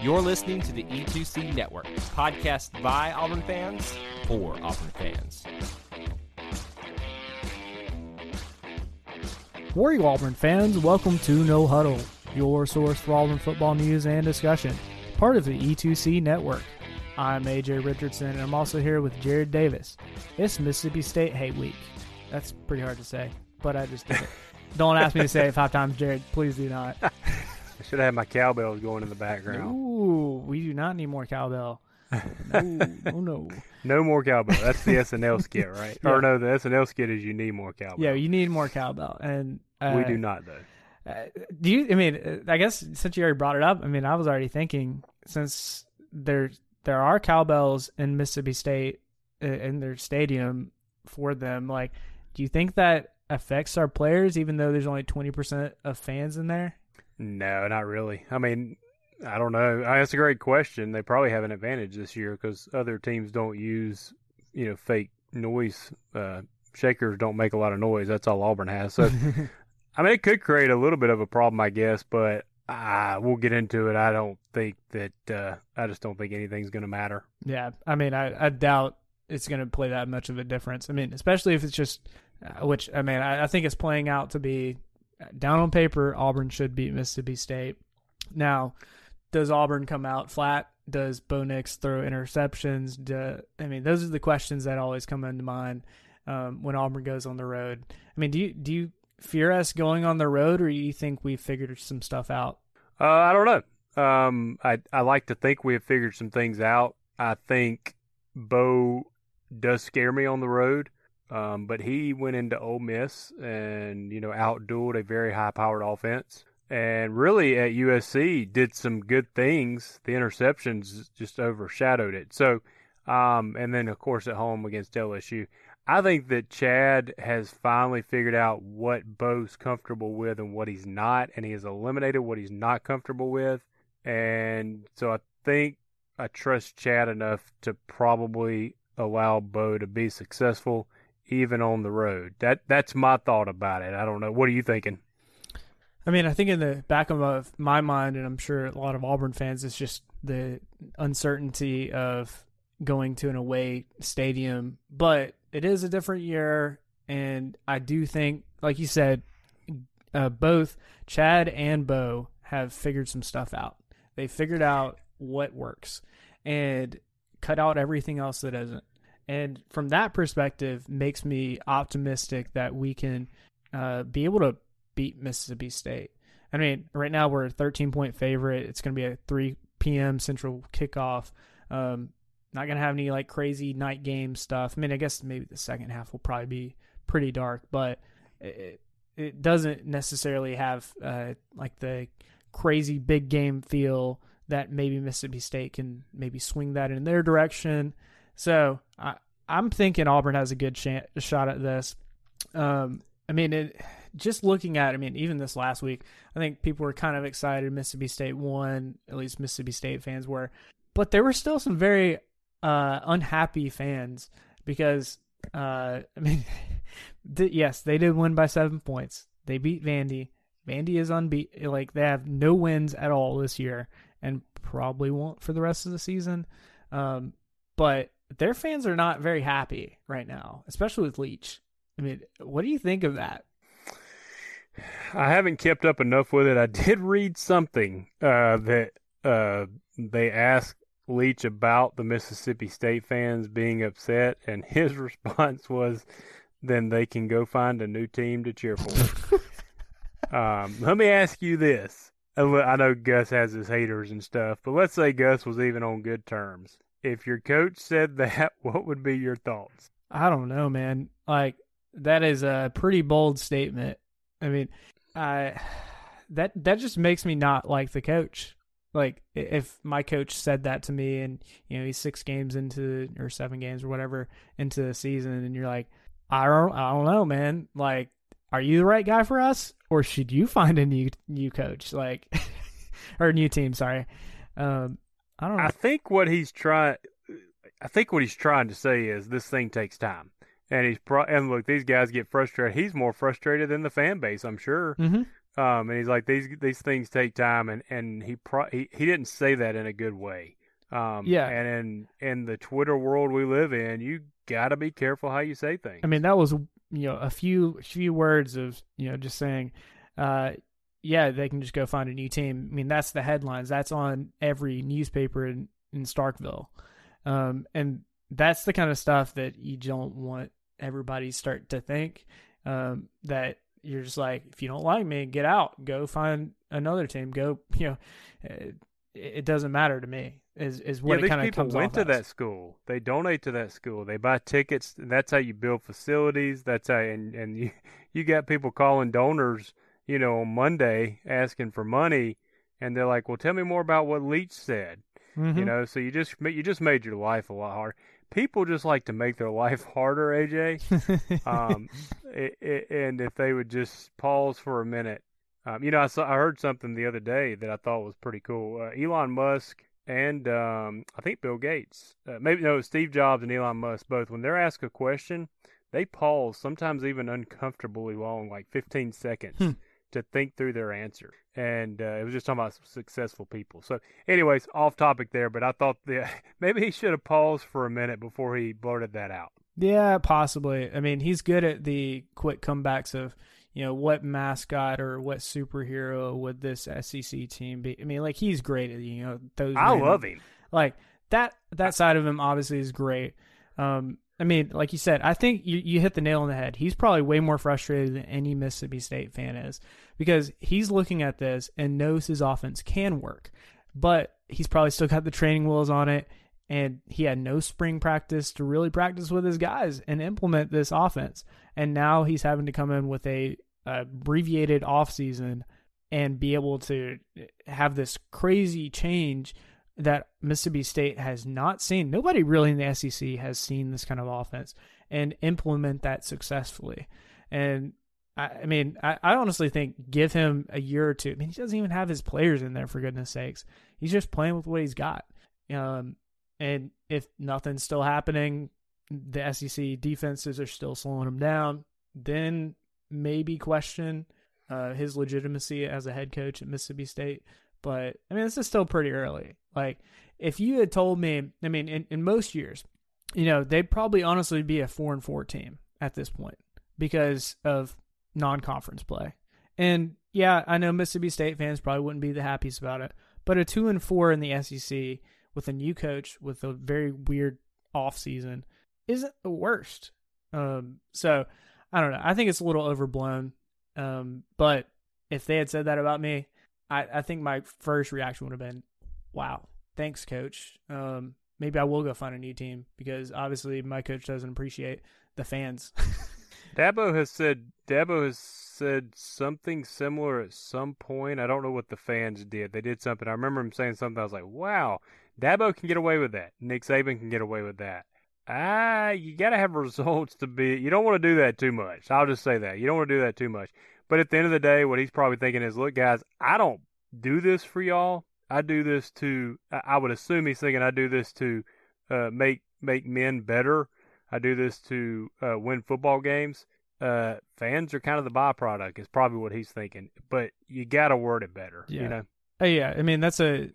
You're listening to the E2C Network, podcast by Auburn fans for Auburn fans. Warrior Auburn fans, welcome to No Huddle, your source for Auburn football news and discussion, part of the E2C Network. I'm AJ Richardson, and I'm also here with Jared Davis. It's Mississippi State Hate Week. That's pretty hard to say, but I just did it. Don't ask me to say it five times, Jared. Please do not. I should have had my cowbells going in the background. Ooh, we do not need more cowbell. No. No more cowbell. That's the SNL skit, right? Yeah. Or no, the SNL skit is you need more cowbell. Yeah, you need more cowbell. And we do not, though. Do you? I mean, I guess since you already brought it up, I mean, I was already thinking, since there are cowbells in Mississippi State in their stadium for them, like, do you think that affects our players, even though there's only 20% of fans in there? No, not really. I mean, I don't know. That's a great question. They probably have an advantage this year because other teams don't use, fake noise. Shakers don't make a lot of noise. That's all Auburn has. So, I mean, it could create a little bit of a problem, I guess, but we'll get into it. I don't think that I just don't think anything's going to matter. Yeah, I mean, I doubt it's going to play that much of a difference. I mean, especially if it's just – which, I mean, I think it's playing out to be – down on paper, Auburn should beat Mississippi State. Now, does Auburn come out flat? Does Bo Nix throw interceptions? Those are the questions that always come into mind when Auburn goes on the road. I mean, do you fear us going on the road, or do you think we've figured some stuff out? I don't know. I like to think we have figured some things out. I think Bo does scare me on the road. But he went into Ole Miss and, outdueled a very high-powered offense. And really at USC did some good things. The interceptions just overshadowed it. So, and then, of course, at home against LSU. I think that Chad has finally figured out what Bo's comfortable with and what he's not. And he has eliminated what he's not comfortable with. And so I think I trust Chad enough to probably allow Bo to be successful. Even on the road. That's my thought about it. I don't know. What are you thinking? I mean, I think in the back of my mind, and I'm sure a lot of Auburn fans, it's just the uncertainty of going to an away stadium. But it is a different year, and I do think, like you said, both Chad and Bo have figured some stuff out. They figured out what works and cut out everything else that doesn't. And from that perspective, makes me optimistic that we can be able to beat Mississippi State. I mean, right now we're a 13-point favorite. It's going to be a 3 p.m. Central kickoff. Not going to have any, crazy night game stuff. I mean, I guess maybe the second half will probably be pretty dark, but it doesn't necessarily have, the crazy big game feel that maybe Mississippi State can maybe swing that in their direction. So I'm thinking Auburn has a good shot at this. Just looking at, even this last week, I think people were kind of excited. Mississippi State won, at least Mississippi State fans were. But there were still some very unhappy fans because, yes, they did win by 7 points. They beat Vandy. Vandy is unbeaten. They have no wins at all this year and probably won't for the rest of the season. But their fans are not very happy right now, especially with Leach. What do you think of that? I haven't kept up enough with it. I did read something that they asked Leach about the Mississippi State fans being upset, and his response was, then they can go find a new team to cheer for. Let me ask you this. I know Gus has his haters and stuff, but let's say Gus was even on good terms. If your coach said that, what would be your thoughts? I don't know, man. That is a pretty bold statement. I mean, I that just makes me not like the coach. Like, if my coach said that to me and, you know, he's 6 games into, or 7 games or whatever into the season, and you're like, I don't know, man. Like, are you the right guy for us, or should you find a new coach? Like, or a new team, sorry. I don't know. I think what he's trying to say is this thing takes time. And and look, these guys get frustrated. He's more frustrated than the fan base, I'm sure. Mm-hmm. And he's like, these things take time, and he didn't say that in a good way. Yeah. And in the Twitter world we live in, you got to be careful how you say things. I mean, that was, you know, a few words of, you know, just saying, yeah, they can just go find a new team. I mean, that's the headlines. That's on every newspaper in Starkville, and that's the kind of stuff that you don't want everybody start to think, that. You're just like, if you don't like me, get out, go find another team, go, you know, it doesn't matter to me is what it kind of comes off as. Yeah, these people went to that school. They donate to that school. They buy tickets. And that's how you build facilities. That's how, and you got people calling donors, you know, on Monday asking for money. And they're like, well, tell me more about what Leach said, mm-hmm. you know? So you just made your life a lot harder. People just like to make their life harder, AJ. And if they would just pause for a minute. You know, I heard something the other day that I thought was pretty cool. Elon Musk and I think Bill Gates, Steve Jobs and Elon Musk both, when they're asked a question, they pause, sometimes even uncomfortably long, like 15 seconds to think through their answer. And it was just talking about successful people. So anyways, off topic there, but I thought maybe he should have paused for a minute before he blurted that out. Yeah, possibly. I mean, he's good at the quick comebacks of, you know, what mascot or what superhero would this SEC team be? I mean, like, he's great at, you know, those. I love him. Like, that side of him obviously is great. I mean, like you said, I think you hit the nail on the head. He's probably way more frustrated than any Mississippi State fan is, because he's looking at this and knows his offense can work, but he's probably still got the training wheels on it, and he had no spring practice to really practice with his guys and implement this offense. And now he's having to come in with a abbreviated offseason and be able to have this crazy change that Mississippi State has not seen. Nobody really in the SEC has seen this kind of offense and implement that successfully. And I mean, I honestly think give him a year or two. I mean, he doesn't even have his players in there, for goodness sakes. He's just playing with what he's got. And if nothing's still happening, the SEC defenses are still slowing him down, then maybe question his legitimacy as a head coach at Mississippi State. But, I mean, this is still pretty early. Like, if you had told me, I mean, in most years, you know, they'd probably honestly be a 4-4 team at this point because of non-conference play. And, yeah, I know Mississippi State fans probably wouldn't be the happiest about it, but a 2-4 in the SEC with a new coach with a very weird offseason isn't the worst. So, I don't know. I think it's a little overblown. But if they had said that about me, I think my first reaction would have been, wow, thanks, coach. Maybe I will go find a new team, because obviously my coach doesn't appreciate the fans. Dabo has said something similar at some point. I don't know what the fans did. They did something. I remember him saying something. I was like, wow, Dabo can get away with that. Nick Saban can get away with that. You got to have results to be – you don't want to do that too much. I'll just say that. You don't want to do that too much. But at the end of the day, what he's probably thinking is, look, guys, I don't do this for y'all. I do this to, I would assume he's thinking, I do this to make men better. I do this to win football games. Fans are kind of the byproduct is probably what he's thinking. But you got to word it better, yeah. You know? Yeah, I mean,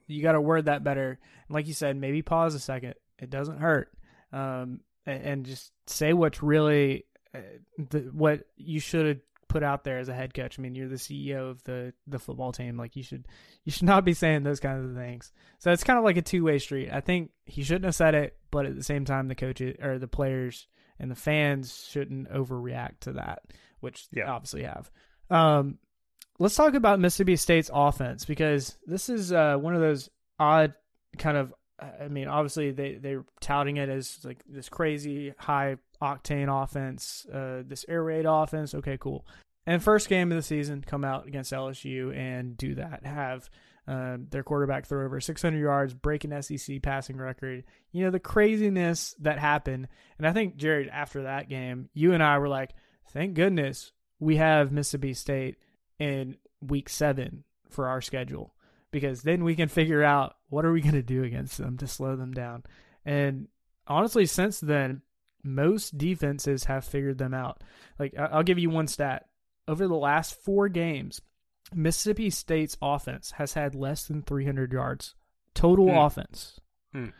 you got to word that better. And like you said, maybe pause a second. It doesn't hurt. And just say what's really, what you should have put out there as a head coach. I mean, you're the CEO of the football team. Like, you should not be saying those kinds of things. So it's kind of like a two-way street. I think he shouldn't have said it, but at the same time, the coaches or the players and the fans shouldn't overreact to that, which they obviously have. Let's talk about Mississippi State's offense, because this is one of those odd kind of, I mean, obviously they're touting it as like this crazy high octane offense, this air raid offense. Okay, cool. And first game of the season, come out against LSU and do that. Have their quarterback throw over 600 yards, break an SEC passing record. You know, the craziness that happened. And I think, Jared, after that game, you and I were like, thank goodness we have Mississippi State in week 7 for our schedule, because then we can figure out what are we going to do against them to slow them down. And honestly, since then, most defenses have figured them out. Like, I'll give you one stat. Over the last 4 games, Mississippi State's offense has had less than 300 yards total offense. And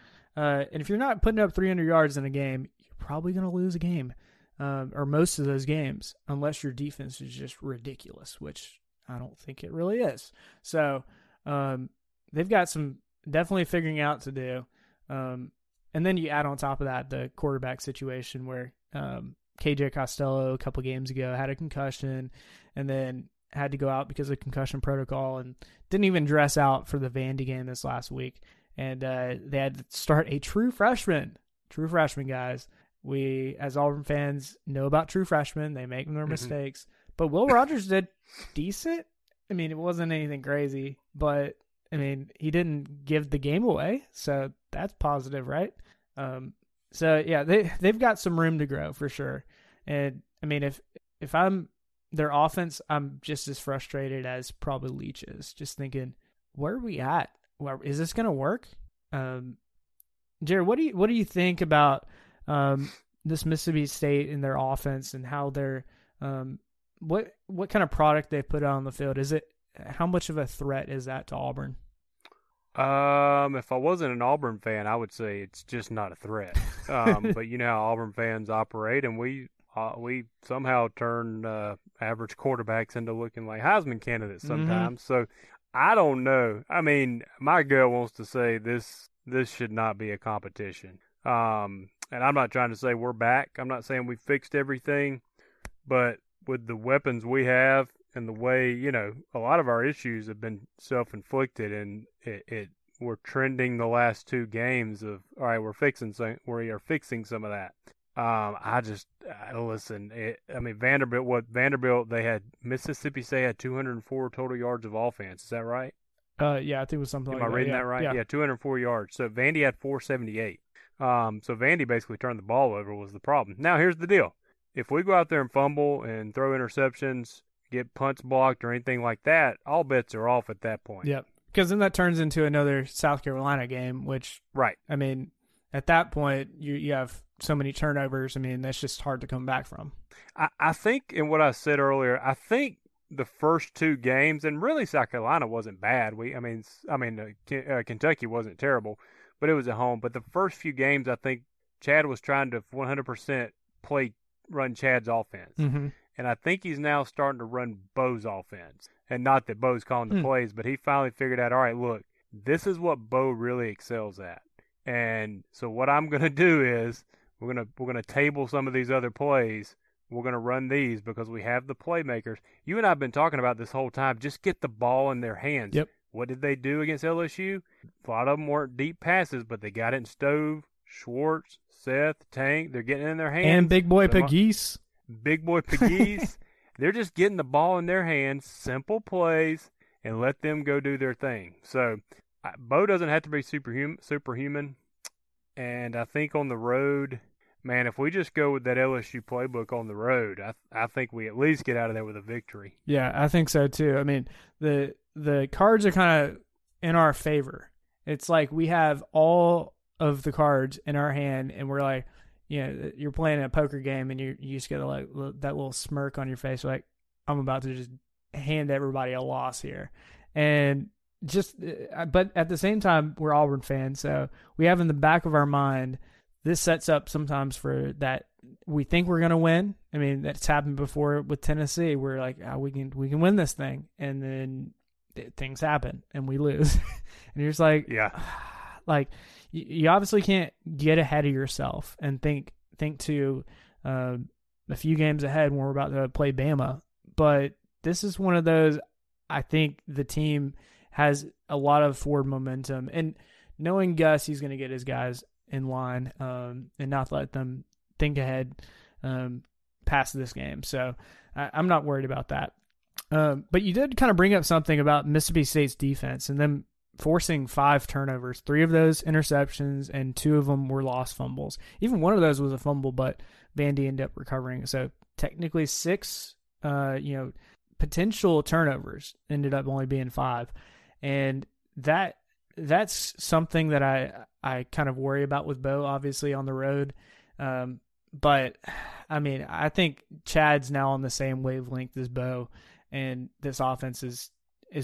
if you're not putting up 300 yards in a game, you're probably going to lose a game, or most of those games, unless your defense is just ridiculous, which I don't think it really is. So they've got some definitely figuring out to do. And then you add on top of that the quarterback situation where KJ Costello a couple games ago had a concussion and then had to go out because of concussion protocol and didn't even dress out for the Vandy game this last week. And they had to start a true freshman, guys. We, as Auburn fans, know about true freshmen. They make their mistakes. But Will Rogers did decent. I mean, it wasn't anything crazy, but I mean, he didn't give the game away. So that's positive, right? So yeah, they've got some room to grow for sure. And I mean, if I'm their offense, I'm just as frustrated as probably Leach is, just thinking, where are we at? Is this going to work? Jared, what do you think about this Mississippi State and their offense and how they're what kind of product they put out on the field? Is it, how much of a threat is that to Auburn? If I wasn't an Auburn fan, I would say it's just not a threat. But you know how Auburn fans operate, and we somehow turn average quarterbacks into looking like Heisman candidates sometimes. So I don't know. I mean, my gut wants to say this should not be a competition. And I'm not trying to say we're back. I'm not saying we fixed everything, but with the weapons we have and the way, you know, a lot of our issues have been self-inflicted, and we're trending the last 2 games of, all right, we are fixing some of that. Vanderbilt, they had, Mississippi State had 204 total yards of offense. Is that right? Yeah, I think it was something like that. Am I reading that right? Yeah, 204 yards. So Vandy had 478. So Vandy basically turned the ball over was the problem. Now here's the deal. If we go out there and fumble and throw interceptions, get punts blocked or anything like that, all bets are off at that point. Yep. Because then that turns into another South Carolina game, which, right. I mean, at that point, you have so many turnovers. I mean, that's just hard to come back from. I think, in what I said earlier, I think the first 2 games, and really South Carolina wasn't bad. Kentucky wasn't terrible, but it was at home. But the first few games, I think Chad was trying to 100% run Chad's offense. And I think he's now starting to run Bo's offense. And not that Bo's calling the plays, but he finally figured out, all right, look, this is what Bo really excels at. And so what I'm going to do is we're going to table some of these other plays. We're going to run these because we have the playmakers. You and I have been talking about this whole time. Just get the ball in their hands. Yep. What did they do against LSU? A lot of them weren't deep passes, but they got it in Stove, Schwartz, Seth, Tank. They're getting it in their hands. And Big boy Pegues. They're just getting the ball in their hands, simple plays, and let them go do their thing. So Bo doesn't have to be superhuman. And I think on the road, man, if we just go with that LSU playbook on the road, I think we at least get out of there with a victory. Yeah, I think so too. I mean, the cards are kind of in our favor. It's like we have all of the cards in our hand, and we're like, you know, you're playing a poker game and you just get like that little smirk on your face, like, I'm about to just hand everybody a loss here. And just, but at the same time, we're Auburn fans, so we have in the back of our mind, this sets up sometimes for that we think we're going to win. I mean, that's happened before with Tennessee. We're like, oh, we can win this thing, and then things happen and we lose, and you're just like, yeah, like. You obviously can't get ahead of yourself and think to a few games ahead when we're about to play Bama. But this is one of those, I think the team has a lot of forward momentum. And knowing Gus, he's going to get his guys in line and not let them think ahead past this game. So I'm not worried about that. But you did kind of bring up something about Mississippi State's defense and them forcing 5 turnovers. 3 of those interceptions and 2 of them were lost fumbles. Even one of those was a fumble, but Vandy ended up recovering. So technically 6, potential turnovers ended up only being 5. And that's something that I kind of worry about with Bo, obviously, on the road. But I mean, I think Chad's now on the same wavelength as Bo, and this offense is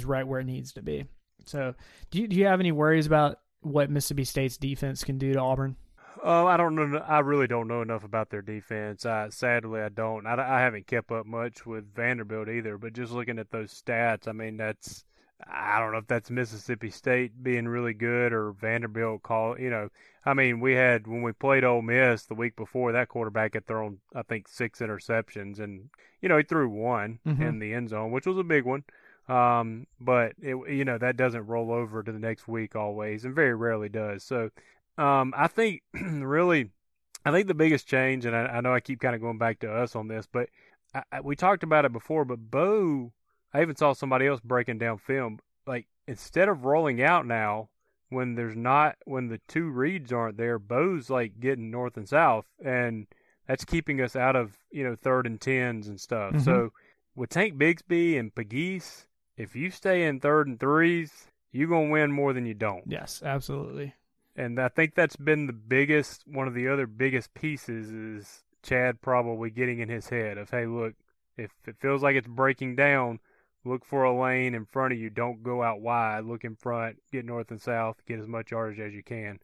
right where it needs to be. So do you have any worries about what Mississippi State's defense can do to Auburn? Oh, I don't know. I really don't know enough about their defense. Sadly, I don't. I haven't kept up much with Vanderbilt either, but just looking at those stats, I mean, I don't know if that's Mississippi State being really good or Vanderbilt we had, when we played Ole Miss the week before, that quarterback had thrown, I think, 6 interceptions, and, he threw 1 in the end zone, which was a big one. But that doesn't roll over to the next week always, and very rarely does. So, I think I think the biggest change, and I know I keep kind of going back to us on this, but we talked about it before, but Bo, I even saw somebody else breaking down film. Like, instead of rolling out now, when the 2 reads aren't there, Bo's like getting north and south, and that's keeping us out of, 3rd and 10s and stuff. Mm-hmm. So with Tank Bigsby and Pegues, if you stay in 3rd and 3s, you're going to win more than you don't. Yes, absolutely. And I think that's been one of the other biggest pieces is Chad probably getting in his head of, hey, look, if it feels like it's breaking down, look for a lane in front of you. Don't go out wide. Look in front, get north and south, get as much yardage as you can.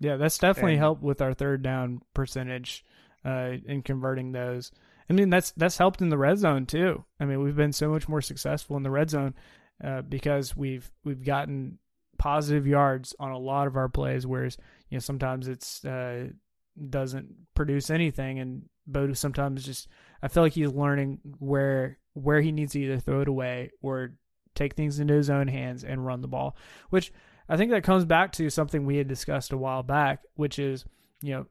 That's definitely helped with our 3rd down percentage in converting those. I mean, that's helped in the red zone too. I mean, we've been so much more successful in the red zone because we've gotten positive yards on a lot of our plays, whereas sometimes it's doesn't produce anything, and Bo sometimes just, I feel like he's learning where he needs to either throw it away or take things into his own hands and run the ball, which I think that comes back to something we had discussed a while back, which is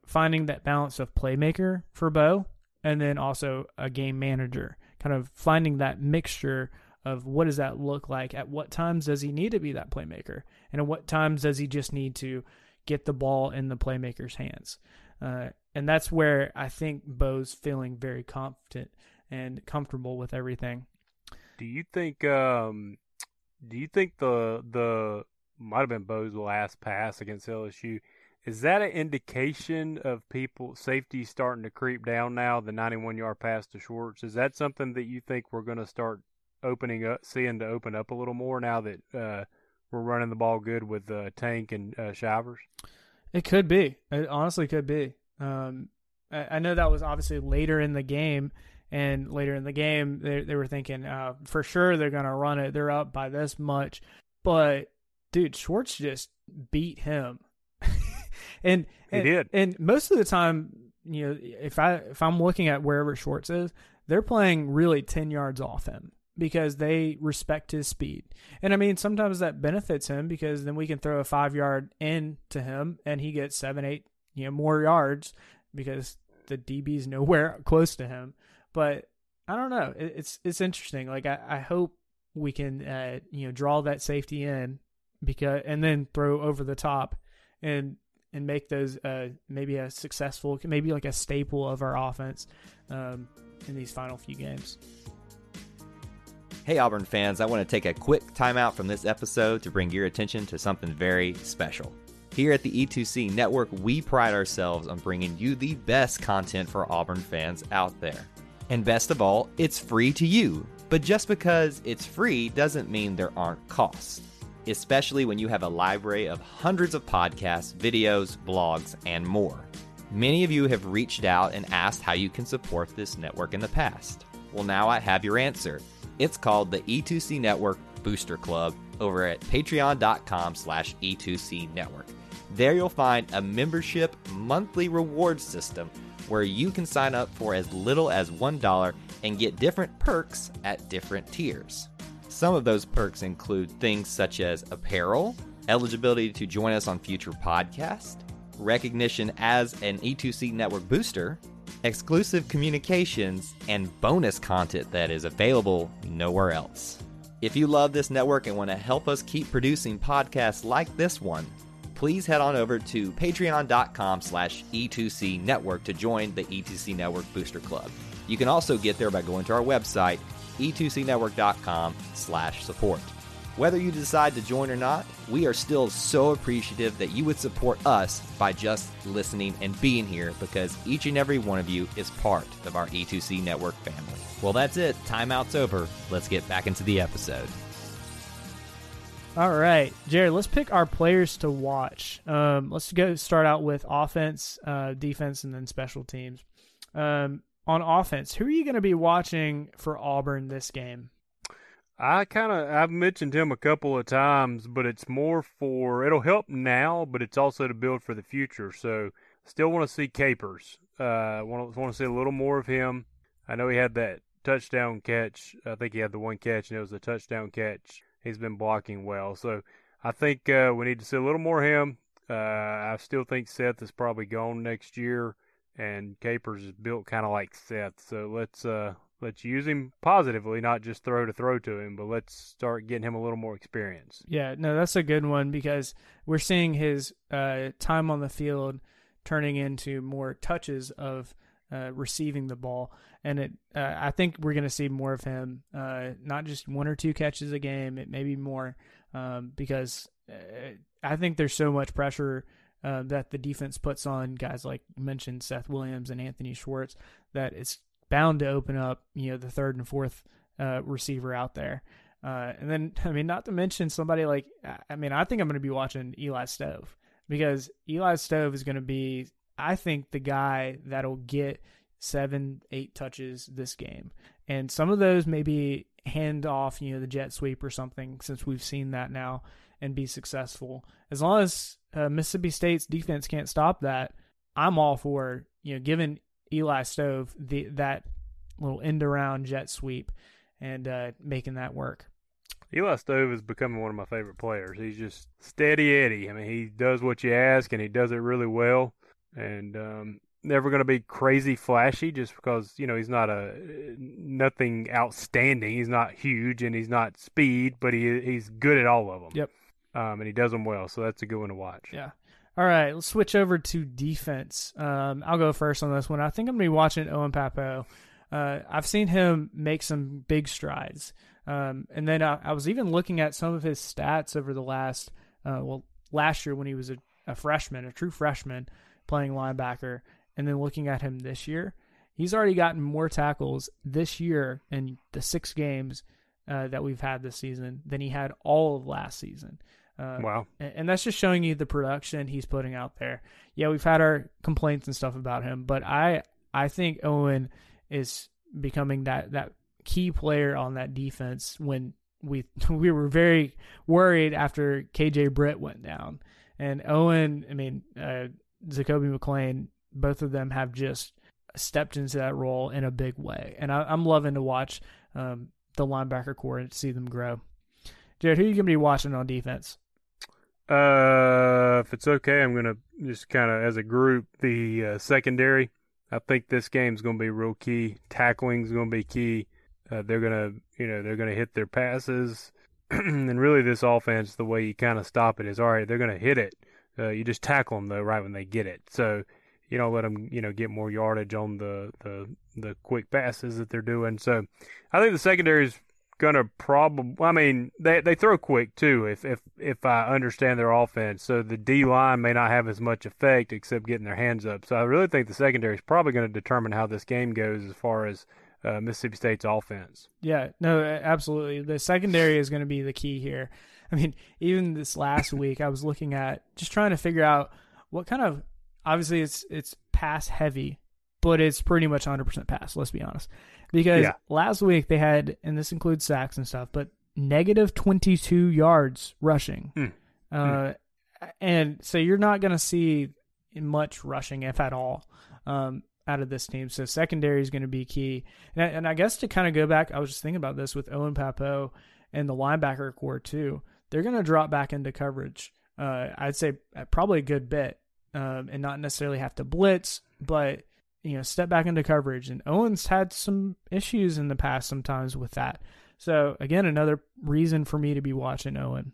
finding that balance of playmaker for Bo. And then also a game manager, kind of finding that mixture of what does that look like? At what times does he need to be that playmaker? And at what times does he just need to get the ball in the playmaker's hands? And that's where I think Bo's feeling very confident and comfortable with everything. Do you think the might have been Bo's last pass against LSU, is that an indication of people safety starting to creep down now, the 91-yard pass to Schwartz? Is that something that you think we're going to start open up a little more now that we're running the ball good with Tank and Shivers? It could be. It honestly could be. I know that was obviously later in the game, and later in the game they were thinking for sure they're going to run it. They're up by this much. But, dude, Schwartz just beat him. And he did. And most of the time, if I'm looking at wherever Schwartz is, they're playing really 10 yards off him because they respect his speed. And I mean, sometimes that benefits him because then we can throw a 5-yard in to him and he gets 7, 8, more yards because the DB's nowhere close to him. But I don't know. It's interesting. Like I hope we can draw that safety in and then throw over the top and make those maybe a successful, maybe like a staple of our offense in these final few games. Hey, Auburn fans, I want to take a quick timeout from this episode to bring your attention to something very special. Here at the E2C Network, we pride ourselves on bringing you the best content for Auburn fans out there. And best of all, it's free to you. But just because it's free doesn't mean there aren't costs, especially when you have a library of hundreds of podcasts, videos, blogs, and more. Many of you have reached out and asked how you can support this network in the past. Well, now I have your answer. It's called the E2C Network Booster Club over at patreon.com/E2C Network. There you'll find a membership monthly reward system where you can sign up for as little as $1 and get different perks at different tiers. Some of those perks include things such as apparel, eligibility to join us on future podcasts, recognition as an E2C Network booster, exclusive communications, and bonus content that is available nowhere else. If you love this network and want to help us keep producing podcasts like this one, please head on over to patreon.com/E2C Network to join the E2C Network Booster Club. You can also get there by going to our website, e2cnetwork.com/support. Whether you decide to join or not, we are still so appreciative that you would support us by just listening and being here, because each and every one of you is part of our E2C Network family. Well, that's it. Timeout's over. Let's get back into the episode. All right, Jared, let's pick our players to watch. Let's go start out with offense, defense, and then special teams. On offense, who are you going to be watching for Auburn this game? I've mentioned him a couple of times, but it's more for, it'll help now, but it's also to build for the future. So still want to see Capers. Want to see a little more of him. I know he had that touchdown catch. I think he had the one catch, and it was a touchdown catch. He's been blocking well. So I think we need to see a little more of him. I still think Seth is probably gone next year, and Capers is built kind of like Seth. So let's use him positively, not just throw to him, but let's start getting him a little more experience. Yeah, no, that's a good one, because we're seeing his time on the field turning into more touches of receiving the ball. And I think we're going to see more of him, not just one or two catches a game, it may be more, because I think there's so much pressure that the defense puts on guys like you mentioned, Seth Williams and Anthony Schwartz, that it's bound to open up, the third and fourth receiver out there. And then, not to mention somebody like, I think I'm going to be watching Eli Stove, because Eli Stove is going to be, I think, the guy that'll get 7-8 touches this game. And some of those may be hand off, the jet sweep or something, since we've seen that now, and be successful. As long as Mississippi State's defense can't stop that, I'm all for, giving Eli Stove that little end around jet sweep and making that work. Eli Stove is becoming one of my favorite players. He's just steady Eddie. He does what you ask, and he does it really well. And never going to be crazy flashy, just because, he's not nothing outstanding. He's not huge, and he's not speed, but he's good at all of them. Yep. And he does them well, so that's a good one to watch. Yeah. All right, let's switch over to defense. I'll go first on this one. I think I'm going to be watching Owen Pappoe. I've seen him make some big strides. And then I was even looking at some of his stats over the last year when he was a true freshman, playing linebacker, and then looking at him this year, he's already gotten more tackles this year in the 6 games that we've had this season than he had all of last season. Wow. And that's just showing you the production he's putting out there. Yeah, we've had our complaints and stuff about him, but I think Owen is becoming that key player on that defense when we were very worried after KJ Britt went down. And Owen, Zacoby McClain, both of them have just stepped into that role in a big way. And I'm loving to watch the linebacker corps and see them grow. Jared, who are you going to be watching on defense? If it's okay, I'm going to just kind of, as a group, the secondary. I think this game's going to be real key. Tackling's going to be key. They're going to, they're going to hit their passes. And really this offense, the way you kind of stop it is, all right, they're going to hit it. You just tackle them, though, right when they get it. So you don't let them, get more yardage on the quick passes that they're doing. So I think the secondary is going to probably – they throw quick, too, if I understand their offense. So the D-line may not have as much effect except getting their hands up. So I really think the secondary is probably going to determine how this game goes as far as Mississippi State's offense. Yeah, no, absolutely. The secondary is going to be the key here. Even this last week, I was looking at just trying to figure out what kind of, obviously it's pass heavy, but it's pretty much 100% pass, let's be honest. Because last week they had, and this includes sacks and stuff, but negative 22 yards rushing. And so you're not going to see much rushing, if at all, out of this team. So secondary is going to be key. And I guess to kind of go back, I was just thinking about this with Owen Pappoe and the linebacker corps too. They're going to drop back into coverage, I'd say probably a good bit, and not necessarily have to blitz, but you know, step back into coverage. And Owen's had some issues in the past sometimes with that. So, again, another reason for me to be watching Owen.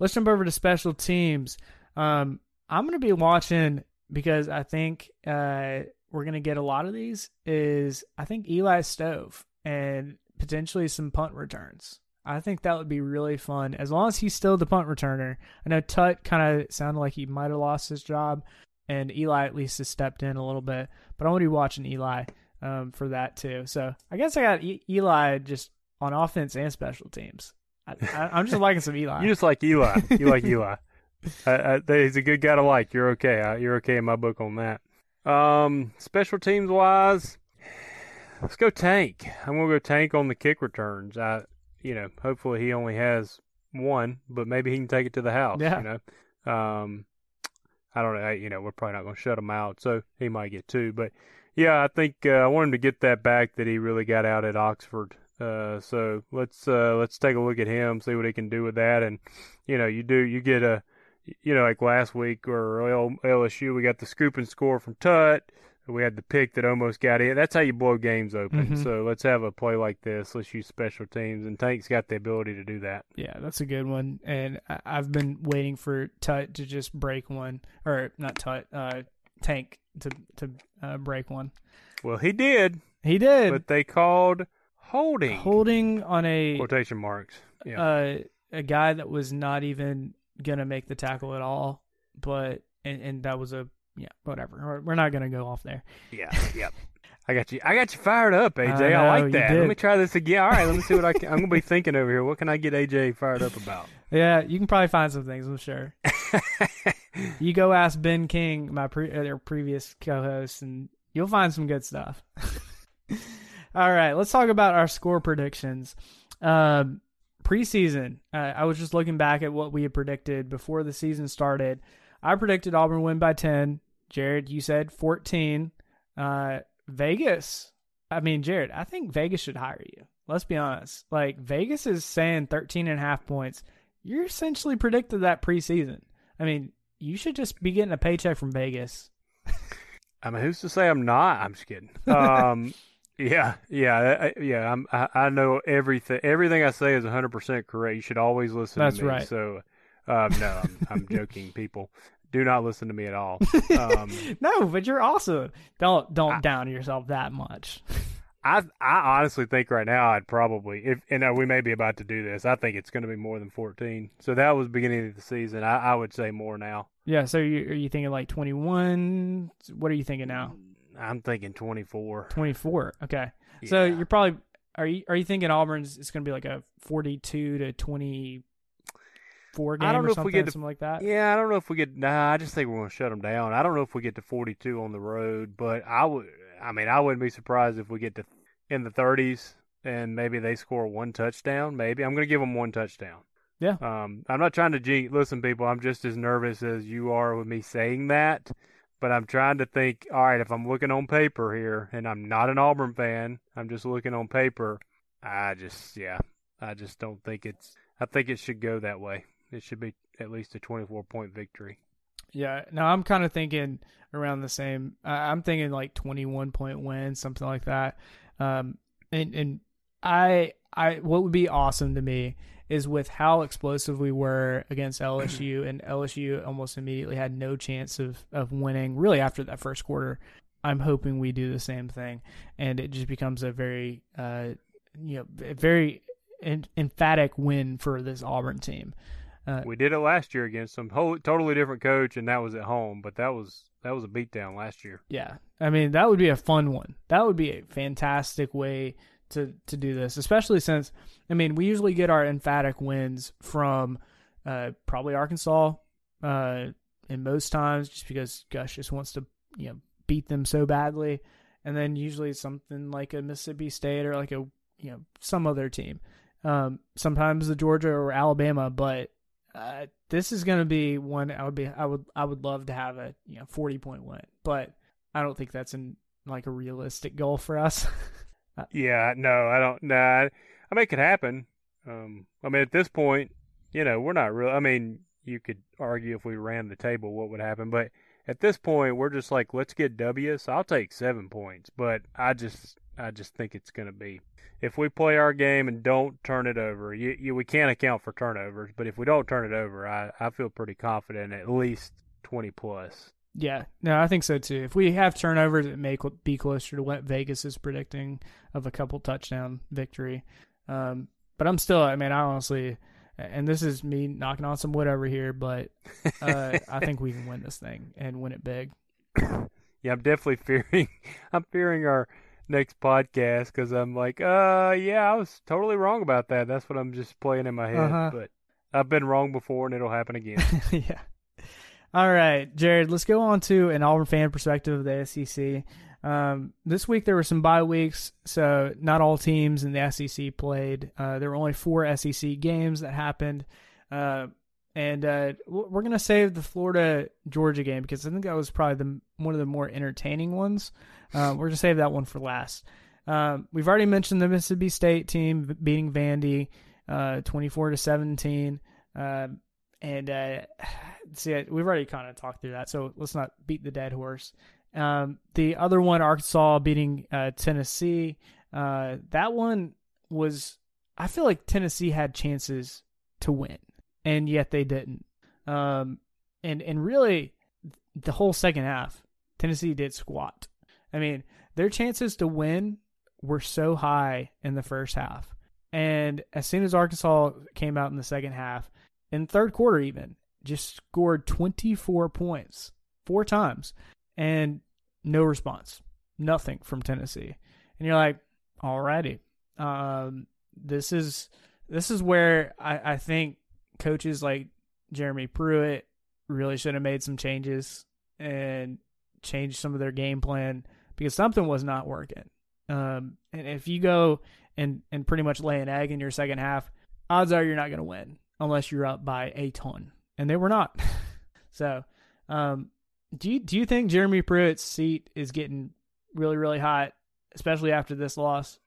Let's jump over to special teams. I'm going to be watching because I think we're going to get a lot of these is, I think, Eli Stove and potentially some punt returns. I think that would be really fun as long as he's still the punt returner. I know Tut kind of sounded like he might have lost his job, and Eli at least has stepped in a little bit. But I'm going to be watching Eli for that too. So I guess I got Eli just on offense and special teams. I'm just liking some Eli. You just like Eli. You like Eli. He's a good guy to like. You're okay. You're okay in my book on that. Special teams wise, let's go Tank. I'm going to go Tank on the kick returns. You know, hopefully he only has one, but maybe he can take it to the house. Yeah. You know, I don't know. You know, we're probably not going to shut him out, so he might get two. But yeah, I think I want him to get that back that he really got out at Oxford. So let's take a look at him, see what he can do with that. And you know, you get a, you know, like last week or LSU, we got the scoop and score from Tut. We had the pick that almost got in. That's how you blow games open. Mm-hmm. So let's have a play like this. Let's use special teams. And Tank's got the ability to do that. Yeah, that's a good one. And I've been waiting for Tut to just break one. Or not Tut, Tank to break one. Well, he did. He did. But they called holding. Holding on a... quotation marks. Yeah. A guy that was not even going to make the tackle at all. But... And that was a... yeah, whatever. We're not going to go off there. Yeah, yeah. I got you fired up, AJ. I like that. Let me try this again. All right, let me see what I'm going to be thinking over here. What can I get AJ fired up about? Yeah, you can probably find some things, I'm sure. You go ask Ben King, my their previous co-host, and you'll find some good stuff. All right, let's talk about our score predictions. Preseason, I was just looking back at what we had predicted before the season started. I predicted Auburn win by 10. Jared, you said 14. Vegas. I mean, Jared, I think Vegas should hire you. Let's be honest. Like, Vegas is saying 13.5 points. You're essentially predicted that preseason. I mean, you should just be getting a paycheck from Vegas. I mean, who's to say I'm not? I'm just kidding. Yeah. I know everything. Everything I say is 100% correct. You should always listen to me. That's right. So, no, I'm joking, people. Do not listen to me at all. No, but you're awesome. Don't down yourself that much. I honestly think right now I'd probably, we may be about to do this. I think it's going to be more than 14. So that was beginning of the season. I would say more now. Yeah. So are you thinking like 21? What are you thinking now? I'm thinking 24. 24. Okay. Yeah. So you're probably are you thinking Auburn's? It's going to be like a 42 to 20. Four game or something like that. Yeah, I don't know if we get. Nah, I just think we're going to shut them down. I don't know if we get to 42 on the road, but I wouldn't be surprised if we get to in the 30s and maybe they score one touchdown. Maybe I'm going to give them one touchdown. Yeah. I'm not trying to jinx. Listen, people, I'm just as nervous as you are with me saying that, but I'm trying to think. All right, if I'm looking on paper here, and I'm not an Auburn fan, I'm just looking on paper. I just don't think it's. I think it should go that way. It should be at least a 24-point victory. Yeah. No, I'm kind of thinking around the same. I'm thinking like 21-point win, something like that. And I what would be awesome to me is with how explosive we were against LSU, and LSU almost immediately had no chance of winning really after that first quarter. I'm hoping we do the same thing, and it just becomes a very, very emphatic win for this Auburn team. We did it last year against some totally different coach, and that was at home. But that was a beatdown last year. Yeah, I mean that would be a fun one. That would be a fantastic way to do this, especially since I mean we usually get our emphatic wins from probably Arkansas, and most times just because Gus just wants to beat them so badly, and then usually something like a Mississippi State or like a some other team. Sometimes the Georgia or Alabama, but. This is going to be one I would love to have a 40-point win, but I don't think that's in like a realistic goal for us. Yeah, no, I don't. Nah, I mean it could happen. At this point, we're not real. I mean, you could argue if we ran the table, what would happen, but at this point, we're just like, let's get Ws. I'll take 7 points, but I just think it's going to be, if we play our game and don't turn it over, we can't account for turnovers, but if we don't turn it over, I feel pretty confident at least 20 plus. Yeah, no, I think so too. If we have turnovers, it may be closer to what Vegas is predicting of a couple touchdown victory. But I'm still, I mean, I honestly, and this is me knocking on some wood over here, but I think we can win this thing and win it big. Yeah, I'm definitely fearing our next podcast because I'm like, yeah, I was totally wrong about that. That's what I'm just playing in my head. Uh-huh. But I've been wrong before, and it'll happen again. Yeah. All right, Jared, let's go on to an Auburn fan perspective of the SEC. This week there were some bye weeks, so not all teams in the SEC played. There were only 4 SEC games that happened. And we're going to save the Florida-Georgia game because I think that was probably one of the more entertaining ones. We're going to save that one for last. We've already mentioned the Mississippi State team beating Vandy 24-17. We've already kind of talked through that, so let's not beat the dead horse. The other one, Arkansas beating Tennessee. That one was, I feel like Tennessee had chances to win, and yet they didn't. And really, the whole second half, Tennessee did squat. I mean, their chances to win were so high in the first half. And as soon as Arkansas came out in the second half, in third quarter even, just scored 24 points 4 times and no response, nothing from Tennessee. And you're like, alrighty, this is where I think coaches like Jeremy Pruitt really should have made some changes and changed some of their game plan because something was not working. And if you go and pretty much lay an egg in your second half, odds are you're not going to win unless you're up by a ton. And they were not. So, do you think Jeremy Pruitt's seat is getting really, really hot, especially after this loss?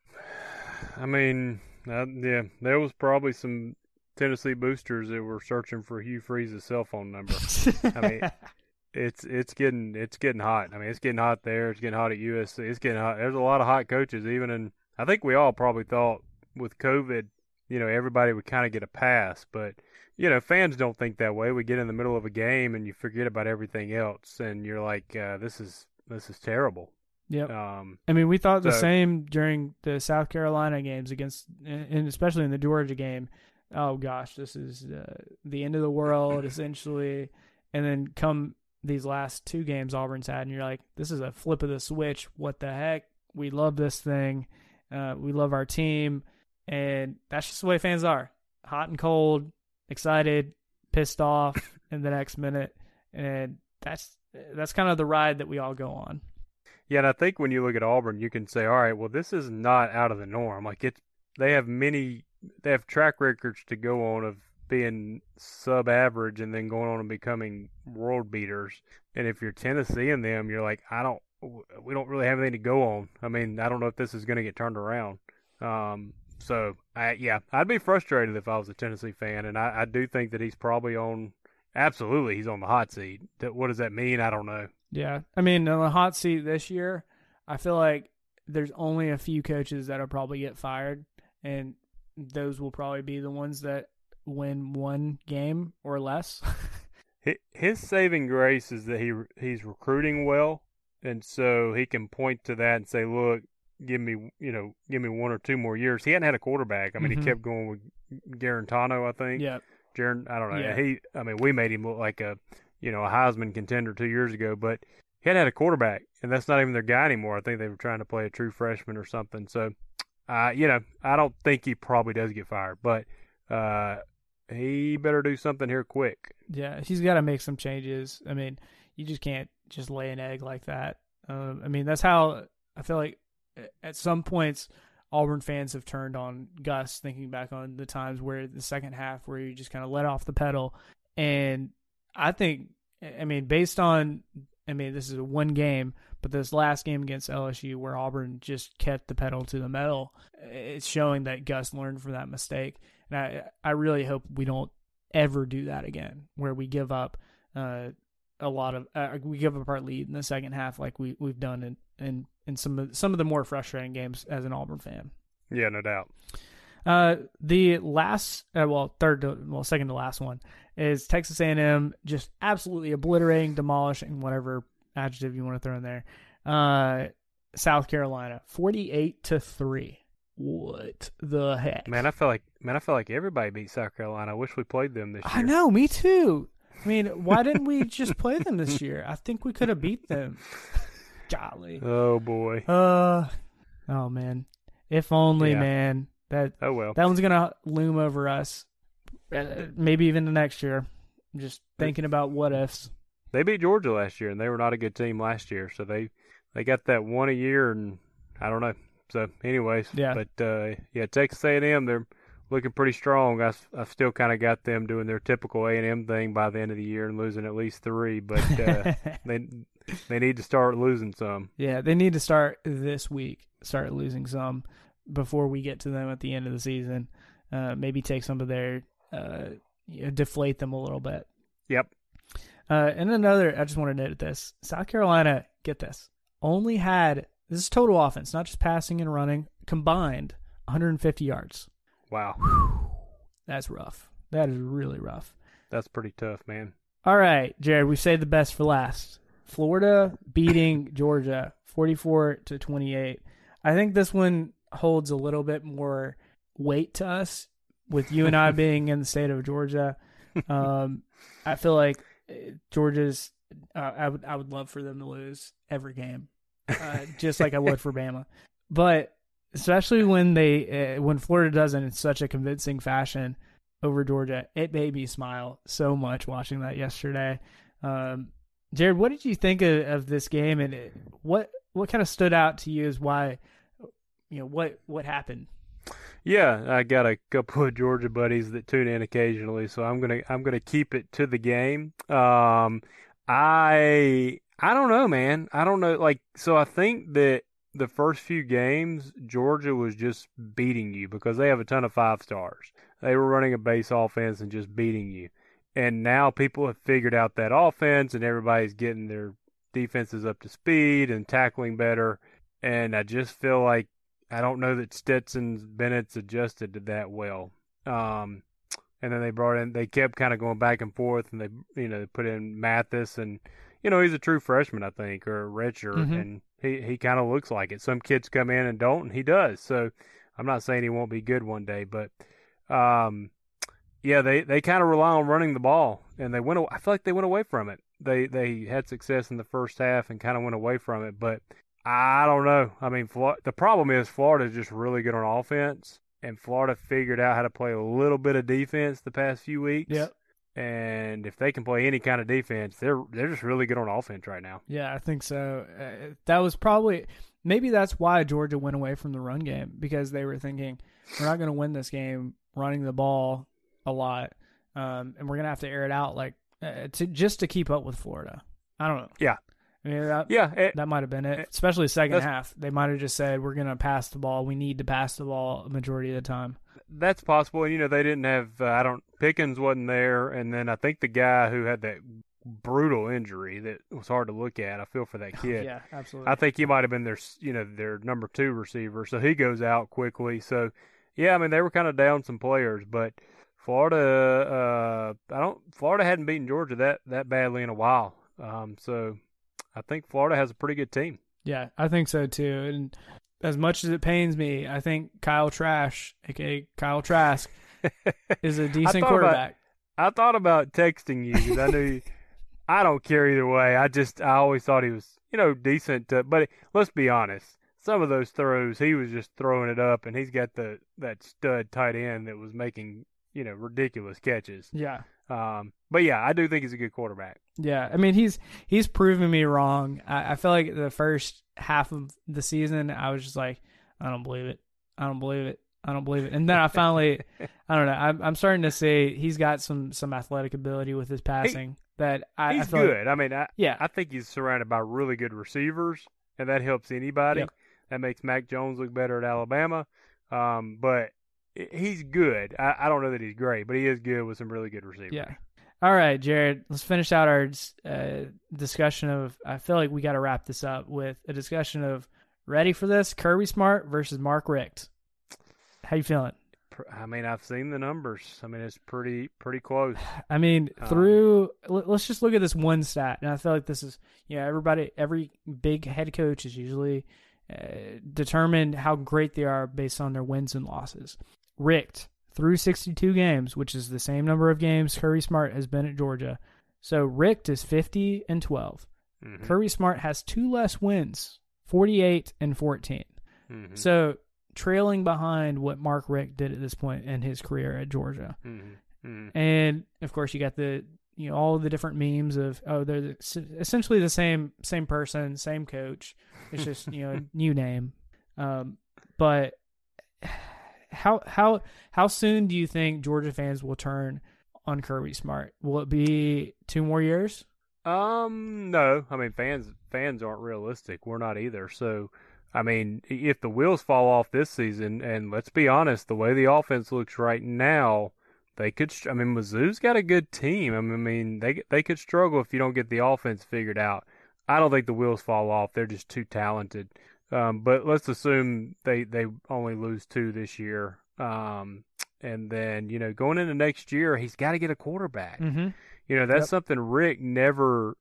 I mean, yeah, there was probably some Tennessee boosters that were searching for Hugh Freeze's cell phone number. I mean, it's getting hot. I mean, it's getting hot there. It's getting hot at USC. It's getting hot. There's a lot of hot coaches, even in. I think we all probably thought with COVID, you know, everybody would kind of get a pass, but, you know, fans don't think that way. We get in the middle of a game and you forget about everything else, and you're like, this is terrible. Yep. I mean, we thought the same during the South Carolina games and especially in the Georgia game. Oh gosh, this is the end of the world essentially. And then come these last 2 games Auburn's had, and you're like, this is a flip of the switch. What the heck? We love this thing. We love our team. And that's just the way fans are, hot and cold, excited, pissed off in the next minute. And that's kind of the ride that we all go on. Yeah, and I think when you look at Auburn, you can say, all right, well, this is not out of the norm. Like, they have track records to go on of being sub-average and then going on and becoming world beaters. And if you're Tennessee and them, you're like, we don't really have anything to go on. I mean, I don't know if this is going to get turned around. So, I'd be frustrated if I was a Tennessee fan, and I do think that he's probably he's on the hot seat. What does that mean? I don't know. Yeah, I mean, on the hot seat this year, I feel like there's only a few coaches that'll probably get fired, and those will probably be the ones that win one game or less. His saving grace is that he's recruiting well, and so he can point to that and say, look, give me 1 or 2 more years. He hadn't had a quarterback. I mean, mm-hmm. He kept going with Garantano, I think. Yeah. I don't know. Yeah. We made him look like a Heisman contender 2 years ago, but he hadn't had a quarterback, and that's not even their guy anymore. I think they were trying to play a true freshman or something. So, I don't think he probably does get fired, but he better do something here quick. Yeah, he's got to make some changes. I mean, you just can't just lay an egg like that. I mean, that's how I feel like at some points, Auburn fans have turned on Gus, thinking back on the times where the second half where you just kind of let off the pedal. And I think, this is a one game, but this last game against LSU where Auburn just kept the pedal to the metal, it's showing that Gus learned from that mistake. And I really hope we don't ever do that again, where we give up a lot of we give up our lead in the second half like we've done in some of the more frustrating games as an Auburn fan. Yeah, no doubt. The last, second to last one is Texas A&M just absolutely obliterating, demolishing, whatever adjective you want to throw in there. South Carolina, 48-3. What the heck? Man, I feel like everybody beat South Carolina. I wish we played them this year. I know, me too. I mean, why didn't we just play them this year? I think we could have beat them. Golly. Oh boy. Oh man. If only, yeah. Man. That one's gonna loom over us. Maybe even the next year. I'm just thinking about what ifs. They beat Georgia last year, and they were not a good team last year. So they got that one a year, and I don't know. So, anyways, yeah. But Texas A&M, they're looking pretty strong. I've still kind of got them doing their typical A&M thing by the end of the year and losing at least three. But they need to start losing some. Yeah, they need to start this week. Start losing some before we get to them at the end of the season. Maybe take some of their deflate them a little bit. Yep. And another, I just want to note this. South Carolina, get this, only had, this is total offense, not just passing and running, combined 150 yards. Wow. Whew. That's rough. That is really rough. That's pretty tough, man. All right, Jared, we saved the best for last. Florida beating Georgia 44-28. I think this one holds a little bit more weight to us with you and I being in the state of Georgia. I feel like Georgia's, I would love for them to lose every game, just like I would for Bama. But especially when Florida does it in such a convincing fashion over Georgia, it made me smile so much watching that yesterday. Jared, what did you think of this game, and what kind of stood out to you as why, you know, what happened? Yeah, I got a couple of Georgia buddies that tune in occasionally, so I'm gonna keep it to the game. I don't know, man. I don't know. Like, so I think that the first few games, Georgia was just beating you because they have a ton of five stars. They were running a base offense and just beating you. And now people have figured out that offense, and everybody's getting their defenses up to speed and tackling better. And I just feel like, I don't know that Stetson Bennett's adjusted to that well. And then they kept kind of going back and forth, and they put in Mathis, and, you know, he's a true freshman, I think, or a redshirt, mm-hmm. and he kind of looks like it. Some kids come in and don't, and he does. So I'm not saying he won't be good one day, but, they kind of rely on running the ball, and I feel like they went away from it. They had success in the first half and kind of went away from it, but I don't know. I mean, the problem is Florida's just really good on offense, and Florida figured out how to play a little bit of defense the past few weeks. Yep. And if they can play any kind of defense, they're just really good on offense right now. Yeah, I think so. That was probably – maybe that's why Georgia went away from the run game, because they were thinking, we're not going to win this game running the ball a lot, and we're going to have to air it out to keep up with Florida. I don't know. Yeah. I mean, that might have been it, especially second half. They might have just said, we're going to pass the ball. We need to pass the ball a majority of the time. That's possible. And, you know, they didn't have Pickens wasn't there. And then I think the guy who had that brutal injury that was hard to look at, I feel for that kid. Yeah, absolutely. I think he might have been their number two receiver. So he goes out quickly. So, yeah, I mean, they were kind of down some players. But Florida, Florida hadn't beaten Georgia that badly in a while. So I think Florida has a pretty good team. Yeah, I think so too. And as much as it pains me, I think Kyle Trash, aka Kyle Trask, is a decent quarterback. I thought about texting you because I knew I don't care either way. I always thought he was, you know, decent. But let's be honest, some of those throws, he was just throwing it up, and he's got that stud tight end that was making, you know, ridiculous catches. Yeah. But yeah, I do think he's a good quarterback. Yeah, I mean, he's proven me wrong. I feel like the first half of the season, I was just like, I don't believe it. And then I finally, I don't know. I'm starting to see he's got some athletic ability with his passing he's good. Like, I mean, I think he's surrounded by really good receivers, and that helps anybody. Yep. That makes Mac Jones look better at Alabama. But he's good. I don't know that he's great, but he is good with some really good receivers. Yeah. All right, Jared, let's finish out our discussion of, I feel like we got to wrap this up with a discussion of, ready for this, Kirby Smart versus Mark Richt. How you feeling? I mean, I've seen the numbers. I mean, it's pretty close. I mean, let's just look at this one stat. And I feel like this is, you know, every big head coach is usually determined how great they are based on their wins and losses. Richt, through 62 games, which is the same number of games Kirby Smart has been at Georgia. So Richt is 50-12. Mm-hmm. Kirby Smart has two less wins, 48-14. Mm-hmm. So trailing behind what Mark Richt did at this point in his career at Georgia. Mm-hmm. Mm-hmm. And of course you got all the different memes of, oh, they're essentially the same person, same coach. It's just, new name. But how soon do you think Georgia fans will turn on Kirby Smart? Will it be 2 more years? No, I mean, fans aren't realistic. We're not either. So, I mean, if the wheels fall off this season, and let's be honest, the way the offense looks right now, they could. I mean, Mizzou's got a good team. I mean, they could struggle if you don't get the offense figured out. I don't think the wheels fall off. They're just too talented. But let's assume they only lose 2 this year. And then, going into next year, he's got to get a quarterback. Mm-hmm. That's something Rick never,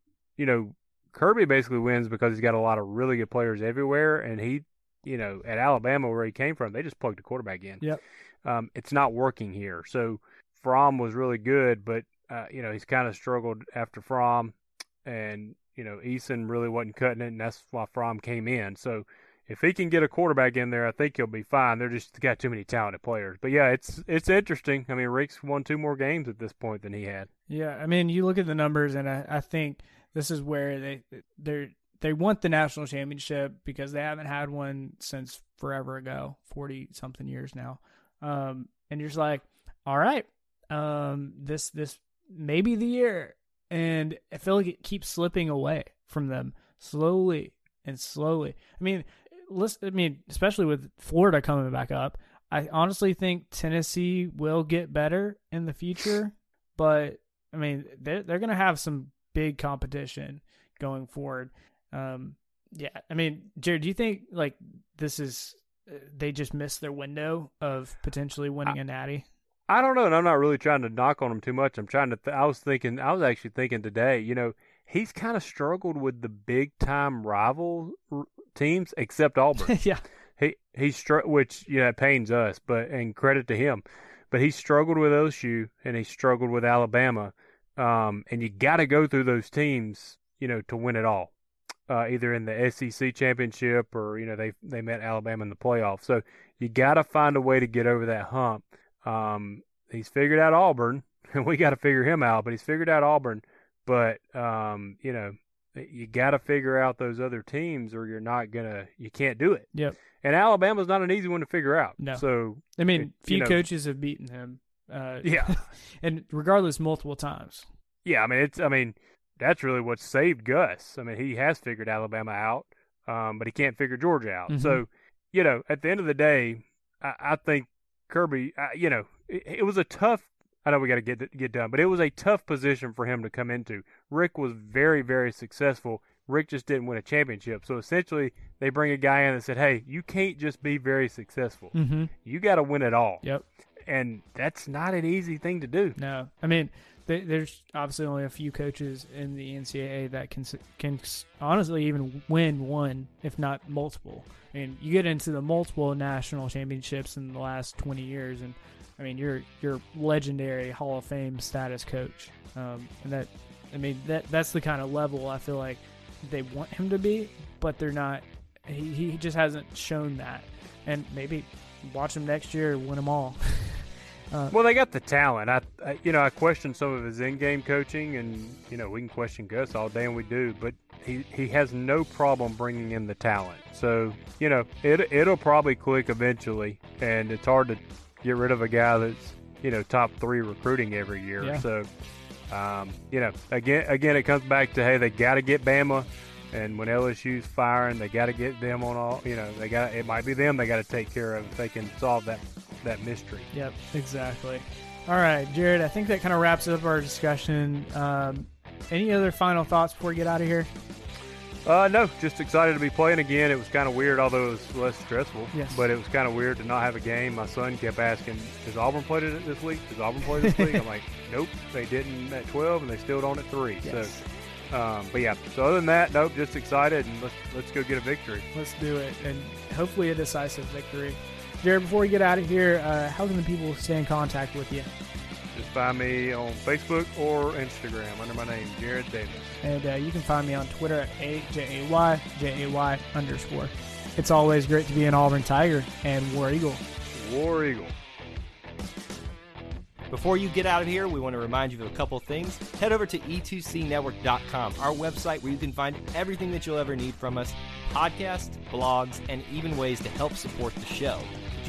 Kirby basically wins because he's got a lot of really good players everywhere, and he, at Alabama where he came from, they just plugged a quarterback in. Yep. It's not working here. So Fromm was really good, but he's kind of struggled after Fromm, and Eason really wasn't cutting it, and that's why Fromm came in. So if he can get a quarterback in there, I think he'll be fine. They're just got too many talented players. But yeah, it's interesting. I mean, Rick's won 2 more games at this point than he had. Yeah, I mean, you look at the numbers, and I think. This is where they want the national championship because they haven't had one since forever ago, 40-something years now. And you're just like, all right, this may be the year. And I feel like it keeps slipping away from them slowly. I mean, especially with Florida coming back up, I honestly think Tennessee will get better in the future. But, I mean, they're going to have some big competition going forward. I mean, Jared, do you think like this is they just missed their window of potentially winning a natty? I don't know, and I'm not really trying to knock on him too much. I'm trying to. I was actually thinking today. He's kind of struggled with the big time rival teams, except Auburn. Yeah, which pains us, but and credit to him, but he struggled with OSU and he struggled with Alabama. And you got to go through those teams, to win it all, either in the SEC championship or, they met Alabama in the playoffs. So you got to find a way to get over that hump. He's figured out Auburn, and we got to figure him out, but he's figured out Auburn. But, you got to figure out those other teams or you're not going to – you can't do it. Yep. And Alabama's not an easy one to figure out. No. So, I mean, few coaches have beaten him. And regardless, multiple times. Yeah, I mean that's really what saved Gus. I mean, he has figured Alabama out, but he can't figure Georgia out. Mm-hmm. So, at the end of the day, I think Kirby. It was a tough. I know we got to get done, but it was a tough position for him to come into. Rick was very, very successful. Rick just didn't win a championship. So essentially, they bring a guy in and said, "Hey, you can't just be very successful. Mm-hmm. You got to win it all." Yep. And that's not an easy thing to do. No. I mean, there's obviously only a few coaches in the NCAA that can honestly even win one, if not multiple. I mean, you get into the multiple national championships in the last 20 years, and, I mean, you're legendary Hall of Fame status coach. And that, I mean, that's the kind of level I feel like they want him to be, but they're not. He just hasn't shown that. And maybe watch them next year, win them all. Well, they got the talent. I questioned some of his in-game coaching, and we can question Gus all day, and we do. But he has no problem bringing in the talent. So it'll probably click eventually, and it's hard to get rid of a guy that's top 3 recruiting every year. Yeah. So again, it comes back to hey, they got to get Bama. And when LSU's firing, they got to get them on all. It might be them. They got to take care of if they can solve that mystery. Yep, exactly. All right, Jared, I think that kind of wraps up our discussion. Any other final thoughts before we get out of here? No, just excited to be playing again. It was kind of weird, although it was less stressful. Yes. But it was kind of weird to not have a game. My son kept asking, has Auburn played it this week? I'm like, nope, they didn't at 12, and they still don't at 3. Yes. So, but, yeah, so other than that, nope, just excited, and let's go get a victory. Let's do it, and hopefully a decisive victory. Jared, before we get out of here, how can the people stay in contact with you? Just find me on Facebook or Instagram under my name, Jared Davis. And you can find me on Twitter at AJAY, JAY _. It's always great to be an Auburn Tiger and War Eagle. War Eagle. Before you get out of here, we want to remind you of a couple things. Head over to E2CNetwork.com, our website where you can find everything that you'll ever need from us, podcasts, blogs, and even ways to help support the show. If